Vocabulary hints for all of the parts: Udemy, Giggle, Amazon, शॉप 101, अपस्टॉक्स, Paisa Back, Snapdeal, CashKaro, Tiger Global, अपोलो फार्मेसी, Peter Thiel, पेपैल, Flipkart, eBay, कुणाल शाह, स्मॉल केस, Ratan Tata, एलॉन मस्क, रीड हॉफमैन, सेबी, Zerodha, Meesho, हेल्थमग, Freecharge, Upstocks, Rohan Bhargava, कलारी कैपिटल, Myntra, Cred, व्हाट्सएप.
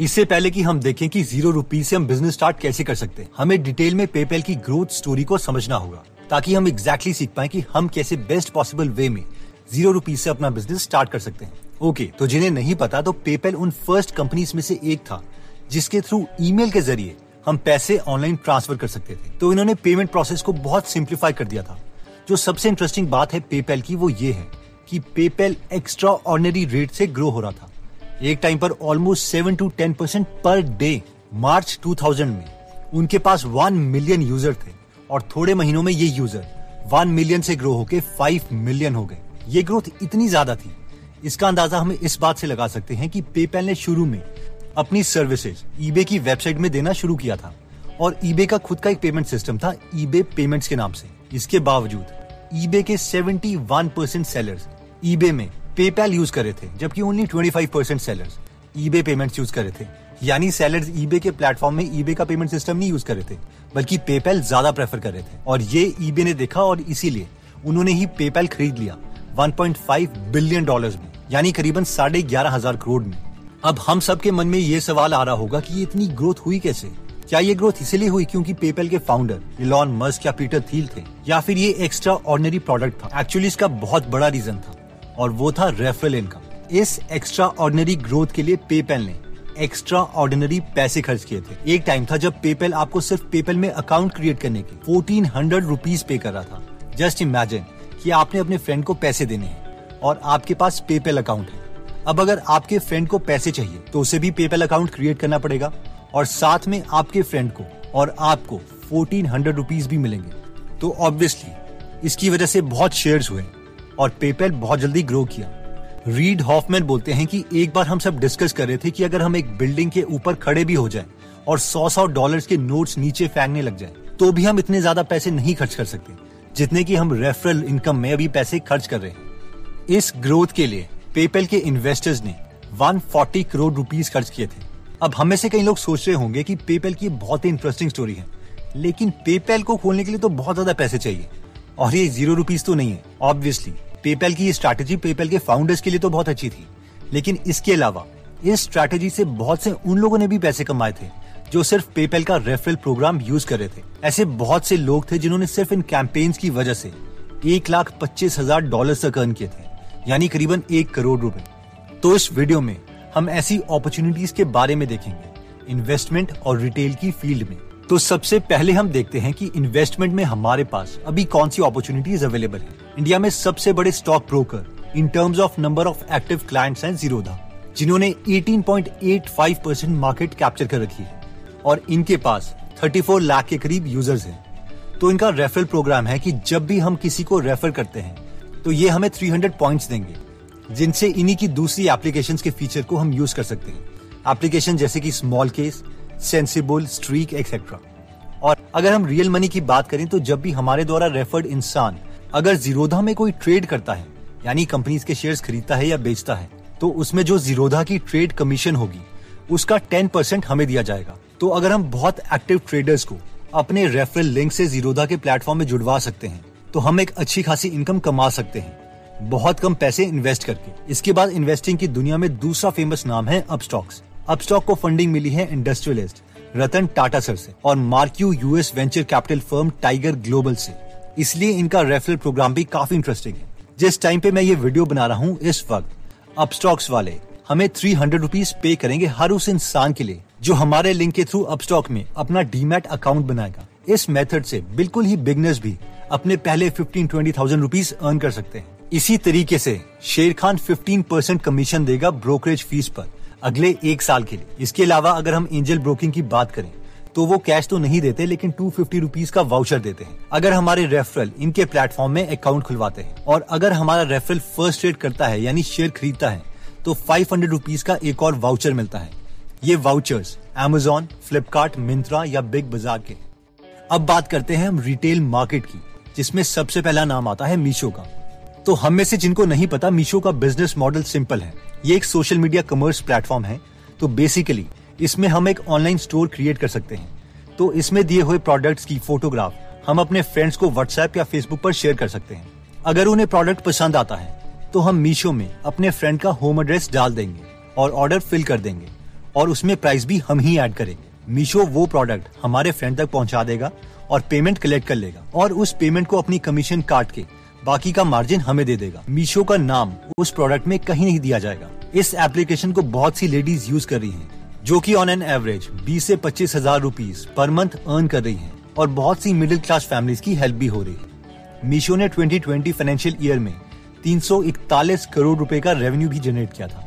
इससे पहले कि हम देखें कि 0 रुपीज से हम बिजनेस स्टार्ट कैसे कर सकते हैं, हमें डिटेल में पेपैल की ग्रोथ स्टोरी को समझना होगा ताकि हम एग्जैक्टली सीख पाए कि हम कैसे बेस्ट पॉसिबल वे में 0 रुपीज से अपना बिजनेस स्टार्ट कर सकते हैं। ओके, तो जिन्हें नहीं पता तो पेपैल उन फर्स्ट कंपनीज में से एक था जिसके थ्रू ईमेल के जरिए हम पैसे ऑनलाइन ट्रांसफर कर सकते थे। तो इन्होंने पेमेंट प्रोसेस को बहुत सिंप्लीफाई कर दिया था। जो सबसे इंटरेस्टिंग बात है पेपैल की वो ये है कि पेपैल एक्स्ट्रा ऑर्डिनरी रेट से ग्रो हो रहा था। एक टाइम पर ऑलमोस्ट 7 to 10% पर डे। मार्च 2000 में उनके पास 1 मिलियन यूजर थे और थोड़े महीनों में ये यूजर 1 मिलियन से ग्रो होके 5 मिलियन हो गए। ये ग्रोथ इतनी ज्यादा थी। इसका अंदाजा हमें इस बात से लगा सकते हैं कि पेपैल ने शुरू में अपनी सर्विसेज ईबे की वेबसाइट में देना शुरू किया था और ईबे का खुद का एक पेमेंट सिस्टम था, ईबे पेमेंट्स के नाम से। इसके बावजूद ईबे के 71% सेलर्स ईबे में पेपैल यूज करे थे जबकि only 25% sellers eBay payments use करे थे। यानी सेलर्स ईबे के प्लेटफॉर्म में ईबे का पेमेंट सिस्टम नहीं यूज करे थे बल्कि पेपैल ज्यादा प्रेफर कर रहे थे और ये ईबे ने देखा और इसीलिए उन्होंने ही पेपैल खरीद लिया $1.5 बिलियन में, यानी करीबन 11,500 करोड़ में। अब हम सब के मन में ये सवाल आ रहा होगा कि ये इतनी ग्रोथ हुई कैसे? क्या ये ग्रोथ इसलिए हुई क्योंकि पेपैल के फाउंडर एलॉन मस्क या पीटर थील थे, या फिर ये एक्स्ट्रा ऑर्डिनरी प्रोडक्ट था? एक्चुअली इसका बहुत बड़ा रीजन था और वो था रेफरल इनकम। इस एक्स्ट्रा ऑर्डिनरी ग्रोथ के लिए पेपैल ने एक्स्ट्रा ऑर्डिनरी पैसे खर्च किए थे। एक टाइम था जब पेपैल आपको सिर्फ पेपैल में अकाउंट क्रिएट करने के 1,400 रुपीज पे कर रहा था। जस्ट इमेजिन कि आपने अपने फ्रेंड को पैसे देने हैं और आपके पास पेपैल अकाउंट है। अब अगर आपके फ्रेंड को पैसे चाहिए तो उसे भी पेपैल अकाउंट क्रिएट करना पड़ेगा और साथ में आपके फ्रेंड को और आपको 1,400 रुपीज भी मिलेंगे। तो ऑब्वियसली इसकी वजह से बहुत शेयर्स हुए और पेपैल बहुत जल्दी ग्रो किया। रीड हॉफमैन बोलते हैं कि एक बार हम सब डिस्कस कर रहे थे कि अगर हम एक बिल्डिंग के ऊपर खड़े भी हो जाएं और $100 के नोट्स नीचे फेंकने लग जाएं तो भी हम इतने ज्यादा पैसे नहीं खर्च कर सकते जितने की हम रेफरल इनकम में अभी पैसे खर्च कर रहे हैं। इस ग्रोथ के लिए पेपैल के इन्वेस्टर्स ने 140 करोड़ रुपीस खर्च किए थे। अब हम में से कई लोग सोच रहे होंगे कि पेपैल की बहुत ही इंटरेस्टिंग स्टोरी है, लेकिन पेपैल को खोलने के लिए तो बहुत ज्यादा पैसे चाहिए और ये 0 रुपीस तो नहीं है। ऑब्वियसली पेपैल की ये स्ट्रैटेजी पेपैल के फाउंडर्स के लिए तो बहुत अच्छी थी, लेकिन इसके अलावा इस स्ट्रैटेजी से बहुत से उन लोगों ने भी पैसे कमाए थे जो सिर्फ पेपैल का रेफरल प्रोग्राम यूज कर रहे थे। ऐसे बहुत से लोग थे जिन्होंने सिर्फ इन कैंपेन्स की वजह से $125,000 तक अर्न किए थे, यानी करीबन 1 करोड़ रुपए। तो इस वीडियो में हम ऐसी अपॉर्चुनिटीज के बारे में देखेंगे इन्वेस्टमेंट और रिटेल की फील्ड में। तो सबसे पहले हम देखते हैं कि इन्वेस्टमेंट में हमारे पास अभी कौन सी अपॉर्चुनिटीज अवेलेबल है। इंडिया में सबसे बड़े stock broker in terms of number of active clients हैं जीरोधा, जिन्होंने 18.85% मार्केट कैप्चर कर रखी है और इनके पास 34 लाख के करीब यूजर्स हैं। तो इनका रेफरल प्रोग्राम है कि जब भी हम किसी को रेफर करते हैं तो ये हमें 300 पॉइंट्स देंगे, जिनसे इन्हीं की दूसरी एप्लीकेशंस के फीचर को हम यूज कर सकते हैं। एप्लीकेशन जैसे कि स्मॉल केस, Sensibull, Streak etcetera. और अगर हम रियल मनी की बात करें तो जब भी हमारे द्वारा रेफर्ड इंसान अगर जीरोधा में कोई ट्रेड करता है, यानी कंपनीज के शेयर्स खरीदता है या बेचता है, तो उसमें जो जीरोधा की ट्रेड कमीशन होगी उसका 10% हमें दिया जाएगा। तो अगर हम बहुत एक्टिव ट्रेडर्स को अपने रेफरल लिंक से जीरोधा के प्लेटफॉर्म में जुड़वा सकते हैं तो हम एक अच्छी खासी इनकम कमा सकते हैं बहुत कम पैसे इन्वेस्ट करके। इसके बाद इन्वेस्टिंग की दुनिया में दूसरा फेमस नाम है अपस्टॉक्स। अपस्टॉक को फंडिंग मिली है इंडस्ट्रियलिस्ट रतन टाटा सर से और marquee US venture capital firm Tiger Global से, इसलिए इनका रेफरल प्रोग्राम भी काफी इंटरेस्टिंग है। जिस टाइम पे मैं ये वीडियो बना रहा हूँ इस वक्त अपस्टॉक्स वाले हमें 300 रुपीज पे करेंगे हर उस इंसान के लिए जो हमारे लिंक के थ्रू अपस्टॉक में अपना डीमैट अकाउंट बनाएगा। इस मेथड से बिल्कुल ही बिगनर्स भी अपने पहले 15-20,000 रुपीज अर्न कर सकते हैं। इसी तरीके से शेर खान 15% कमीशन देगा ब्रोकरेज फीस पर अगले 1 साल के लिए। इसके अलावा अगर हम एंजल ब्रोकिंग की बात करें तो वो कैश तो नहीं देते, लेकिन 250 रुपीज का वाउचर देते हैं अगर हमारे रेफरल इनके प्लेटफॉर्म में अकाउंट खुलवाते हैं। और अगर हमारा रेफरल फर्स्ट ट्रेड करता है यानी शेयर खरीदता है तो 500 रुपीज का एक और वाउचर मिलता है। ये वाउचर्स अमेजोन, फ्लिपकार्ट, मिंत्रा या बिग बाजार के। अब बात करते हैं हम रिटेल मार्केट की, जिसमें सबसे पहला नाम आता है मीशो का। तो हम में से जिनको नहीं पता, मीशो का बिजनेस मॉडल सिंपल है। ये एक सोशल मीडिया कमर्स प्लेटफॉर्म है। तो बेसिकली इसमें हम एक ऑनलाइन स्टोर क्रिएट कर सकते हैं। तो इसमें दिए हुए प्रोडक्ट्स की फोटोग्राफ हम अपने फ्रेंड्स को व्हाट्सएप या फेसबुक पर शेयर कर सकते हैं। अगर उन्हें प्रोडक्ट पसंद आता है तो हम मीशो में अपने फ्रेंड का होम एड्रेस डाल देंगे और ऑर्डर फिल कर देंगे और उसमें प्राइस भी हम ही ऐड करेंगे। मीशो वो प्रोडक्ट हमारे फ्रेंड तक पहुंचा देगा और पेमेंट कलेक्ट कर लेगा और उस पेमेंट को अपनी कमीशन काट के बाकी का मार्जिन हमें दे देगा। मीशो का नाम उस प्रोडक्ट में कहीं नहीं दिया जाएगा। इस एप्लीकेशन को बहुत सी लेडीज यूज कर रही हैं, जो कि ऑन एन एवरेज 20 से 25 हजार रुपीज पर मंथ अर्न कर रही हैं और बहुत सी मिडिल क्लास फैमिलीज की हेल्प भी हो रही है। मीशो ने 2020 फाइनेंशियल ईयर में 341 करोड़ रुपए का रेवेन्यू भी जनरेट किया था।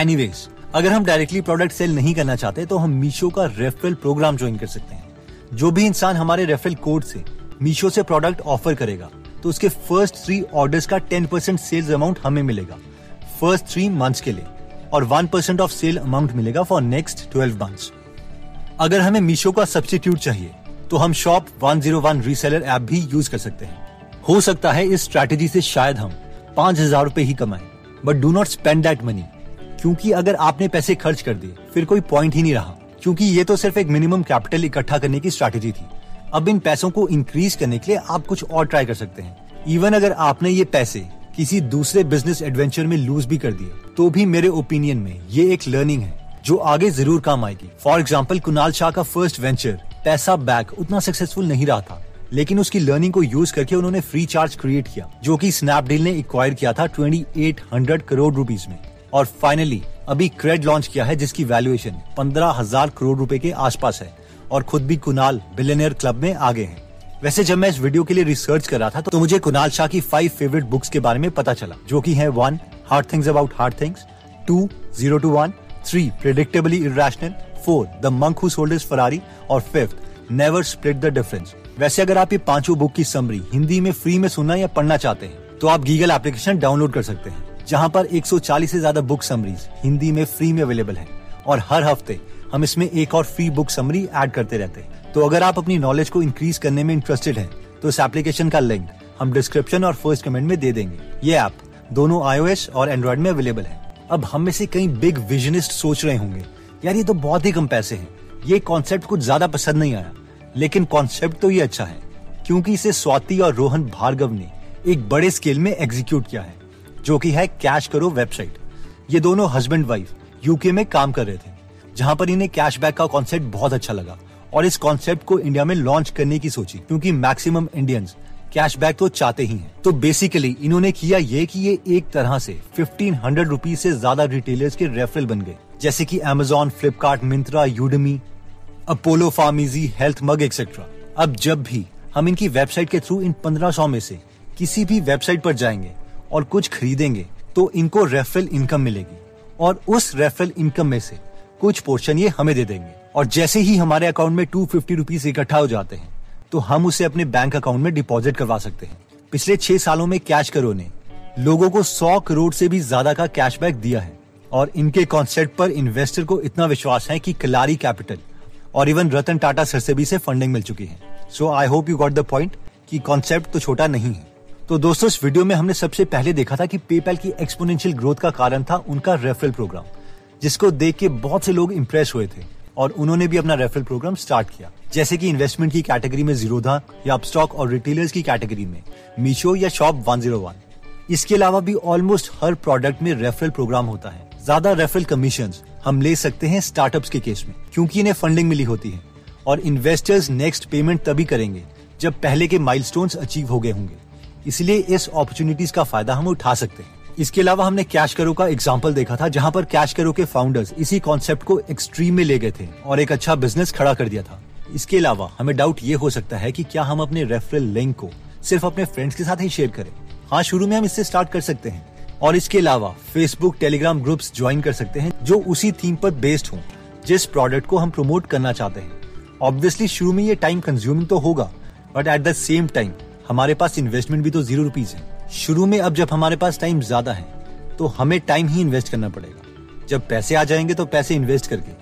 एनीवेज, अगर हम डायरेक्टली प्रोडक्ट सेल नहीं करना चाहते तो हम मीशो का रेफरल प्रोग्राम ज्वाइन कर सकते हैं। जो भी इंसान हमारे रेफरल कोड से मीशो से प्रोडक्ट ऑफर करेगा तो उसके फर्स्ट 3 ऑर्डर्स का 10% सेल्स अमाउंट हमें मिलेगा फर्स्ट 3 मंथ्स के लिए और 1% ऑफ सेल अमाउंट मिलेगा फॉर नेक्स्ट 12 मंथ्स। अगर हमें मीशो का सब्स्टिट्यूट चाहिए तो हम शॉप 101 रीसेलर ऐप भी यूज कर सकते हैं। हो सकता है इस स्ट्रैटेजी से शायद हम 5000 रुपए ही कमाएं, but do not spend that money, क्योंकि अगर आपने पैसे खर्च कर दिए फिर कोई पॉइंट ही नहीं रहा, क्योंकि ये तो सिर्फ एक मिनिमम कैपिटल इकट्ठा करने की स्ट्रैटेजी थी। अब इन पैसों को इंक्रीज करने के लिए आप कुछ और ट्राई कर सकते हैं। इवन अगर आपने ये पैसे किसी दूसरे बिजनेस एडवेंचर में लूज भी कर दिए तो भी मेरे ओपिनियन में ये एक लर्निंग है जो आगे जरूर काम आएगी। फॉर एग्जाम्पल, कुणाल शाह का फर्स्ट वेंचर पैसा बैक उतना सक्सेसफुल नहीं रहा था, लेकिन उसकी लर्निंग को यूज करके उन्होंने फ्री चार्ज क्रिएट किया, जो कि स्नैपडील ने एक्वायर किया था 2800 करोड़ रुपीस में। और फाइनली अभी क्रेड लॉन्च किया है जिसकी वैल्यूएशन 15000 करोड़ रुपए के आसपास है और खुद भी कुणाल बिलियनियर क्लब में आगे हैं। वैसे जब मैं इस वीडियो के लिए रिसर्च कर रहा था तो मुझे कुणाल शाह की 5 फेवरेट बुक्स के बारे में पता चला, जो कि है 1 hard things about hard things, 2 zero to one, 3 predictably irrational, 4 the monk who sold his Ferrari और 5th never split the difference. वैसे अगर आप ये पांचों बुक की समरी हिंदी में फ्री में सुनना या पढ़ना चाहते हैं तो आप गीगल एप्लीकेशन डाउनलोड कर सकते हैं, जहाँ पर 140 से ज्यादा बुक समरीज हिंदी में फ्री में अवेलेबल है और हर हफ्ते हम इसमें एक और फ्री बुक समरी ऐड करते रहते हैं। तो अगर आप अपनी नॉलेज को इंक्रीज करने में इंटरेस्टेड हैं तो इस एप्लीकेशन का लिंक हम डिस्क्रिप्शन और फर्स्ट कमेंट में दे देंगे। ये ऐप दोनों iOS और एंड्रॉइड में अवेलेबल है। अब हम में से कई बिग विजनिस्ट सोच रहे होंगे, यार ये तो बहुत ही कम पैसे है, ये कॉन्सेप्ट कुछ ज्यादा पसंद नहीं आया, लेकिन कॉन्सेप्ट तो ये अच्छा है क्योंकि इसे स्वाति और रोहन भार्गव ने एक बड़े स्केल में एग्जीक्यूट किया है, जो कि है कैश करो वेबसाइट। ये दोनों हस्बैंड वाइफ यूके में काम कर रहे थे, जहाँ पर इन्हें कैशबैक का कॉन्सेप्ट बहुत अच्छा लगा और इस कॉन्सेप्ट को इंडिया में लॉन्च करने की सोची, क्योंकि मैक्सिमम इंडियंस कैशबैक तो चाहते ही हैं। तो बेसिकली इन्होंने किया ये कि ये एक तरह से 1500 रुपीज से ज्यादा रिटेलर्स के रेफरल बन गए, जैसे कि Amazon, Flipkart, Myntra, Udemy, अपोलो फार्मेसी, हेल्थमग etcetera. अब जब भी हम इनकी वेबसाइट के थ्रू इन 1500 में से किसी भी वेबसाइट पर जाएंगे और कुछ खरीदेंगे तो इनको रेफरल इनकम मिलेगी और उस रेफरल इनकम में से कुछ पोर्शन ये हमें दे देंगे। और जैसे ही हमारे अकाउंट में 250 रुपीज इकट्ठा हो जाते हैं तो हम उसे अपने बैंक अकाउंट में डिपॉजिट करवा सकते हैं। पिछले 6 सालों में कैश करो ने लोगों को 100 करोड़ से भी ज्यादा का कैशबैक दिया है और इनके कॉन्सेप्ट पर इन्वेस्टर को इतना विश्वास है कि कलारी कैपिटल और इवन रतन टाटा सरसेबी से फंडिंग मिल चुकी है। So I hope you got the point कि कॉन्सेप्ट तो छोटा नहीं है। तो दोस्तों, इस वीडियो में हमने सबसे पहले देखा था कि पेपैल की एक्सपोनेंशियल ग्रोथ का कारण था उनका रेफरल प्रोग्राम, जिसको देख के बहुत से लोग इम्प्रेस हुए थे और उन्होंने भी अपना रेफरल प्रोग्राम स्टार्ट किया, जैसे कि इन्वेस्टमेंट की कैटेगरी में जीरोधा या अपस्टॉक और रिटेलर्स की कैटेगरी में मीशो या शॉप 101। इसके अलावा भी ऑलमोस्ट हर प्रोडक्ट में रेफरल प्रोग्राम होता है। ज्यादा रेफरल कमीशन हम ले सकते हैं स्टार्टअप्स के केस में, क्योंकि इन्हें फंडिंग मिली होती है और इन्वेस्टर्स नेक्स्ट पेमेंट तभी करेंगे जब पहले के माइलस्टोन्स अचीव हो गए होंगे, इसलिए इस अपॉर्चुनिटीज का फायदा हम उठा सकते हैं। इसके अलावा हमने कैश करो का एग्जांपल देखा था, जहां पर कैश करो के फाउंडर्स इसी कॉन्सेप्ट को एक्सट्रीम में ले गए थे और एक अच्छा बिजनेस खड़ा कर दिया था। इसके अलावा हमें डाउट ये हो सकता है कि क्या हम अपने रेफरल लिंक को सिर्फ अपने फ्रेंड्स के साथ ही शेयर करें। हाँ, शुरू में हम इससे स्टार्ट कर सकते हैं और इसके अलावा फेसबुक, टेलीग्राम ग्रुप्स ज्वाइन कर सकते हैं जो उसी थीम पर बेस्ड हो जिस प्रोडक्ट को हम प्रमोट करना चाहते हैं। ऑब्वियसली शुरू में ये टाइम कंज्यूमिंग तो होगा, but at the same time हमारे पास इन्वेस्टमेंट भी तो 0 रुपीज है शुरू में। अब जब हमारे पास टाइम ज्यादा है तो हमें टाइम ही इन्वेस्ट करना पड़ेगा। जब पैसे आ जाएंगे तो पैसे इन्वेस्ट करके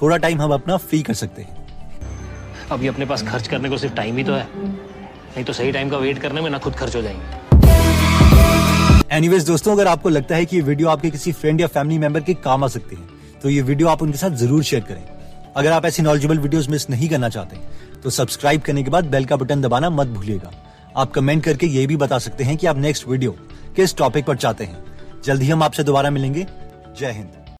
थोड़ा टाइम हम अपना फ्री कर सकते हैं। अभी अपने पास खर्च करने को सिर्फ टाइम ही तो है, नहीं तो सही टाइम का वेट करने में ना खुद खर्च हो जाएंगे। एनीवेज दोस्तों, अगर आपको लगता है कि ये वीडियो आपके किसी फ्रेंड या फैमिली मेंबर के काम आ सकती है तो ये वीडियो आप उनके साथ जरूर शेयर करें। अगर आप ऐसी नॉलेजेबल वीडियोस मिस नहीं करना चाहते तो सब्सक्राइब करने के बाद बेल का बटन दबाना मत भूलिएगा। आप कमेंट करके ये भी बता सकते हैं कि आप नेक्स्ट वीडियो किस टॉपिक पर चाहते हैं। जल्दी हम आपसे दोबारा मिलेंगे। जय हिंद।